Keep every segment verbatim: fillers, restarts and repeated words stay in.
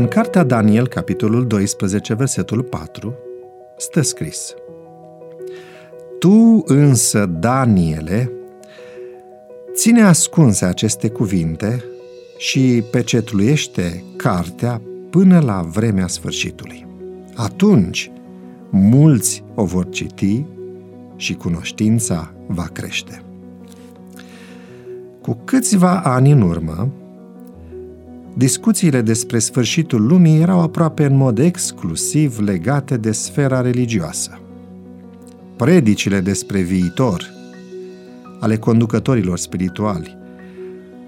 În cartea Daniel, capitolul doisprezece, versetul patru, stă scris: Tu însă, Daniele, ține ascunse aceste cuvinte și pecetluiește cartea până la vremea sfârșitului. Atunci, mulți o vor citi și cunoștința va crește. Cu câțiva ani în urmă, discuțiile despre sfârșitul lumii erau aproape în mod exclusiv legate de sfera religioasă. Predicile despre viitor ale conducătorilor spirituali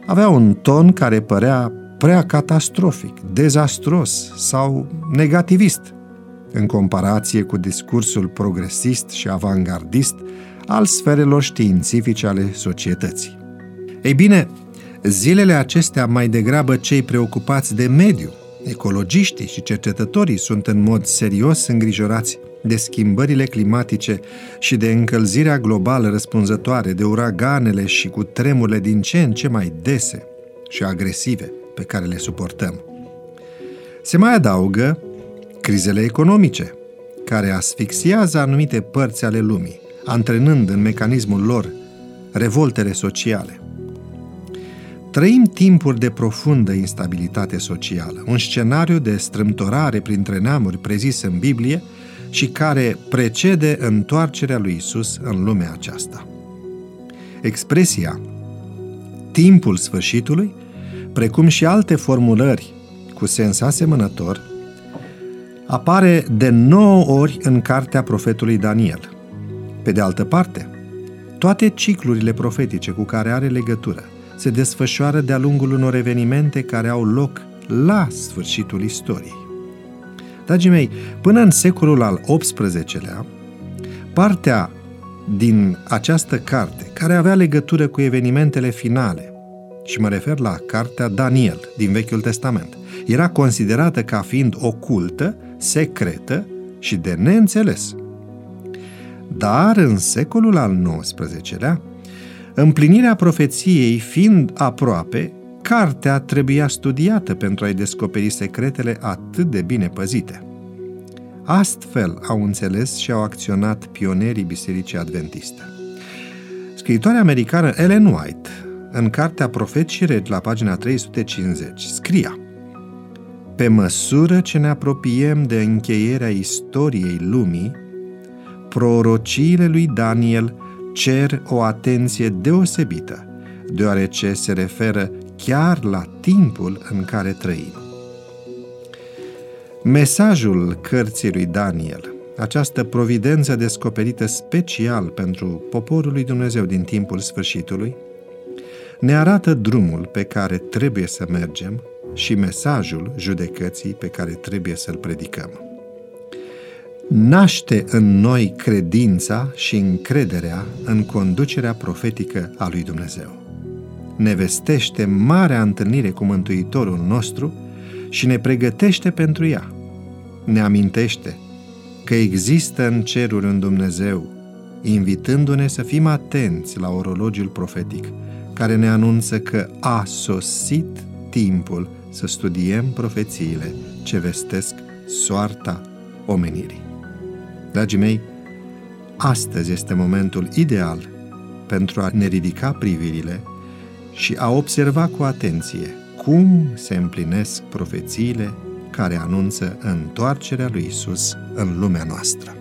aveau un ton care părea prea catastrofic, dezastros sau negativist în comparație cu discursul progresist și avangardist al sferelor științifice ale societății. Ei bine, zilele acestea mai degrabă cei preocupați de mediu, ecologiștii și cercetătorii sunt în mod serios îngrijorați de schimbările climatice și de încălzirea globală răspunzătoare, de uraganele și cu tremurile din ce în ce mai dese și agresive pe care le suportăm. Se mai adaugă crizele economice, care asfixiază anumite părți ale lumii, antrenând în mecanismul lor revoltele sociale. Trăim timpuri de profundă instabilitate socială, un scenariu de strâmtorare printre neamuri prezis în Biblie și care precede întoarcerea lui Isus în lumea aceasta. Expresia timpul sfârșitului, precum și alte formulări cu sens asemănător, apare de nouă ori în cartea profetului Daniel. Pe de altă parte, toate ciclurile profetice cu care are legătură se desfășoară de-a lungul unor evenimente care au loc la sfârșitul istoriei. Dragii mei, până în secolul al optsprezecelea, partea din această carte care avea legătură cu evenimentele finale, și mă refer la cartea Daniel din Vechiul Testament, era considerată ca fiind ocultă, secretă și de neînțeles. Dar în secolul al nouăsprezecelea, împlinirea profeției fiind aproape, cartea trebuia studiată pentru a-i descoperi secretele atât de bine păzite. Astfel au înțeles și au acționat pionerii Bisericii Adventiste. Scriitoarea americană Ellen White, în cartea Profet și Regi, la pagina trei sute cincizeci, scria: Pe măsură ce ne apropiem de încheierea istoriei lumii, prorociile lui Daniel cer o atenție deosebită, deoarece se referă chiar la timpul în care trăim. Mesajul cărții lui Daniel, această providență descoperită special pentru poporul lui Dumnezeu din timpul sfârșitului, ne arată drumul pe care trebuie să mergem și mesajul judecății pe care trebuie să-l predicăm. Naște în noi credința și încrederea în conducerea profetică a lui Dumnezeu. Ne vestește marea întâlnire cu Mântuitorul nostru și ne pregătește pentru ea. Ne amintește că există în ceruri un Dumnezeu, invitându-ne să fim atenți la orologiul profetic, care ne anunță că a sosit timpul să studiem profețiile ce vestesc soarta omenirii. Dragii mei, astăzi este momentul ideal pentru a ne ridica privirile și a observa cu atenție cum se împlinesc profețiile care anunță întoarcerea lui Isus în lumea noastră.